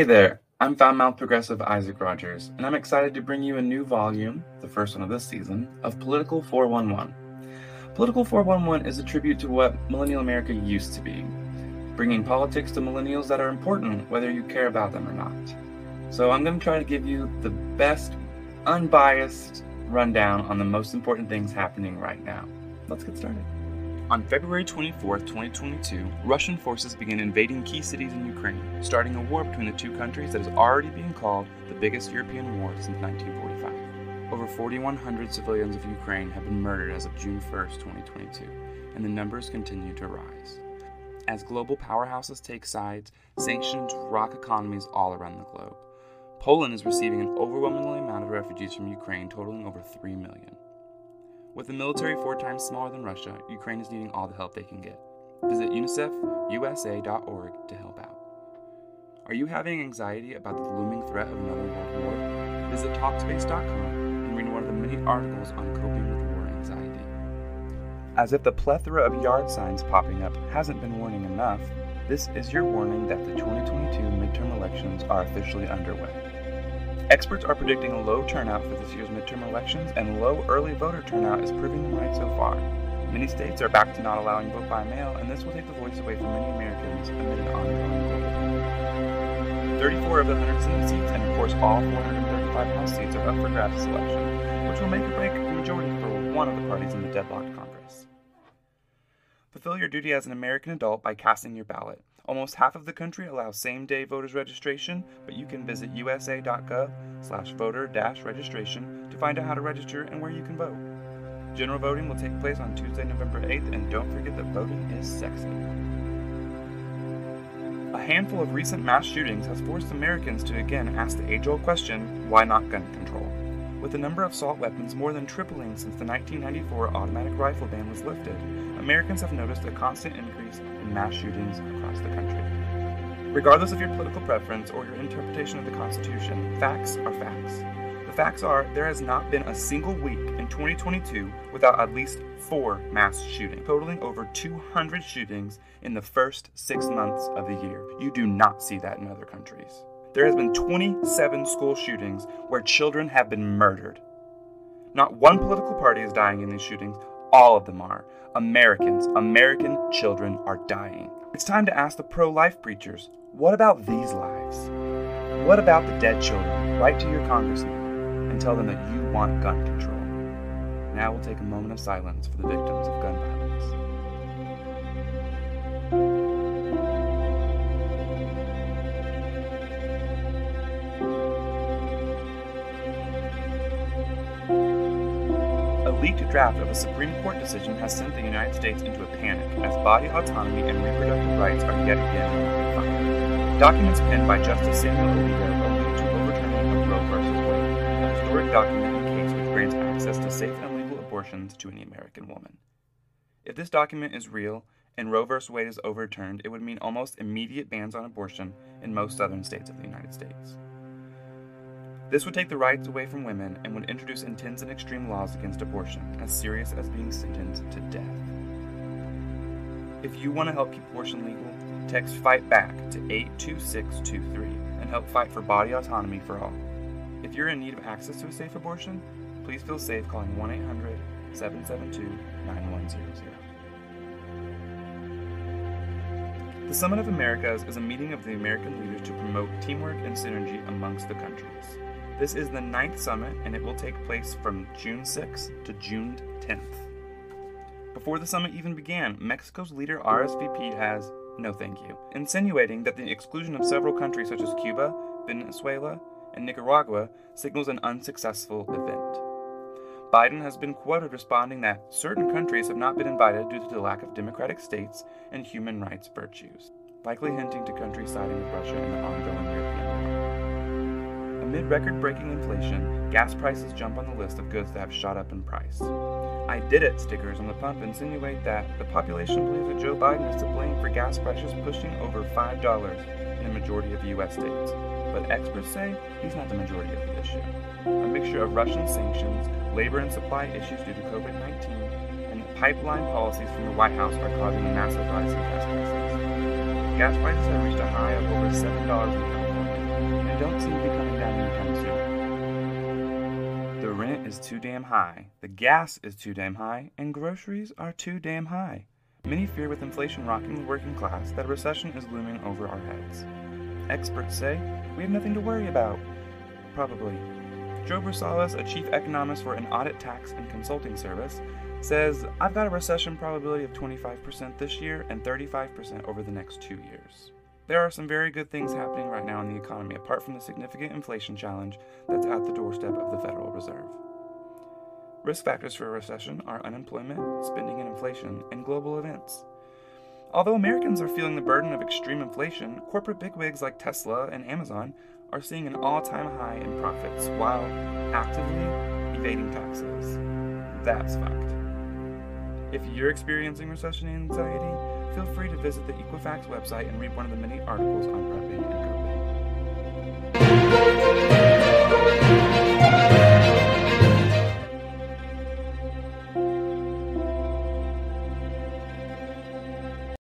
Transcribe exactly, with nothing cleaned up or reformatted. Hey there, I'm Foul Mouth Progressive Isaac Rogers, and I'm excited to bring you a new volume, the first one of this season, of Political four one one. Political four one one is a tribute to what Millennial America used to be, bringing politics to millennials that are important, whether you care about them or not. So I'm going to try to give you the best, unbiased rundown on the most important things happening right now. Let's get started. On February twenty-fourth, twenty twenty-two, Russian forces began invading key cities in Ukraine, starting a war between the two countries that is already being called the biggest European war since nineteen forty-five. Over forty-one hundred civilians of Ukraine have been murdered as of June first, twenty twenty-two, and the numbers continue to rise. As global powerhouses take sides, sanctions rock economies all around the globe. Poland is receiving an overwhelming amount of refugees from Ukraine, totaling over three million. With the military four times smaller than Russia, Ukraine is needing all the help they can get. Visit UNICEF U S A dot org to help out. Are you having anxiety about the looming threat of another world war? Visit Talkspace dot com and read one of the many articles on coping with war anxiety. As if the plethora of yard signs popping up hasn't been warning enough, this is your warning that the twenty twenty-two midterm elections are officially underway. Experts are predicting a low turnout for this year's midterm elections, and low early voter turnout is proving them right so far. Many states are back to not allowing vote by mail, and this will take the voice away from many Americans amid an ongoing vote. thirty-four of the one hundred seventy seats, and of course all four hundred thirty-five House seats, are up for grabs this election, which will make or break the majority for one of the parties in the deadlocked Congress. Fulfill your duty as an American adult by casting your ballot. Almost half of the country allows same-day voters registration, but you can visit U S A dot gov slash voter dash registration to find out how to register and where you can vote. General voting will take place on Tuesday, November eighth, and don't forget that voting is sexy. A handful of recent mass shootings has forced Americans to again ask the age-old question, why not gun control? With the number of assault weapons more than tripling since the nineteen ninety-four automatic rifle ban was lifted, Americans have noticed a constant increase in mass shootings across the country. Regardless of your political preference or your interpretation of the Constitution, facts are facts. The facts are there has not been a single week in twenty twenty-two without at least four mass shootings, totaling over two hundred shootings in the first six months of the year. You do not see that in other countries. There has been twenty-seven school shootings where children have been murdered. Not one political party is dying in these shootings. All of them are. Americans, American children are dying. It's time to ask the pro-life preachers, what about these lives? What about the dead children? Write to your congressman and tell them that you want gun control. Now we'll take a moment of silence for the victims of gun violence. A leaked draft of a Supreme Court decision has sent the United States into a panic as body autonomy and reproductive rights are yet again redefined. Documents penned by Justice Samuel Alito will lead to overturning of Roe versus Wade, a historic document in case which grants access to safe and legal abortions to any American woman. If this document is real and Roe versus Wade is overturned, it would mean almost immediate bans on abortion in most southern states of the United States. This would take the rights away from women and would introduce intense and extreme laws against abortion, as serious as being sentenced to death. If you want to help keep abortion legal, text FIGHT BACK to eight two six two three and help fight for body autonomy for all. If you're in need of access to a safe abortion, please feel safe calling one eight hundred seven seven two nine one zero zero. The Summit of Americas is a meeting of the American leaders to promote teamwork and synergy amongst the countries. This is the ninth summit, and it will take place from June sixth to June tenth. Before the summit even began, Mexico's leader R S V P has no thank you, insinuating that the exclusion of several countries such as Cuba, Venezuela, and Nicaragua signals an unsuccessful event. Biden has been quoted responding that certain countries have not been invited due to the lack of democratic states and human rights virtues, likely hinting to countries siding with Russia in the ongoing European war. Amid record-breaking inflation, gas prices jump on the list of goods that have shot up in price. I did it stickers on the pump insinuate that the population believes that Joe Biden is to blame for gas prices pushing over five dollars in a majority of U S states, but experts say he's not the majority of the issue. A mixture of Russian sanctions, labor and supply issues due to COVID nineteen, and pipeline policies from the White House are causing a massive rise in gas prices. Gas prices have reached a high of over seven dollars in California. seem to be coming down anytime soon. The rent is too damn high, the gas is too damn high, and groceries are too damn high. Many fear with inflation rocking the working class that a recession is looming over our heads. Experts say we have nothing to worry about. Probably. Joe Brusalis, a chief economist for an audit, tax, and consulting service, says, I've got a recession probability of twenty-five percent this year and thirty-five percent over the next two years. There are some very good things happening right now in the economy, apart from the significant inflation challenge that's at the doorstep of the Federal Reserve. Risk factors for a recession are unemployment, spending and inflation, and global events. Although Americans are feeling the burden of extreme inflation, corporate bigwigs like Tesla and Amazon are seeing an all-time high in profits while actively evading taxes. That's fucked. If you're experiencing recession anxiety, feel free to visit the Equifax website and read one of the many articles on prepping and coping.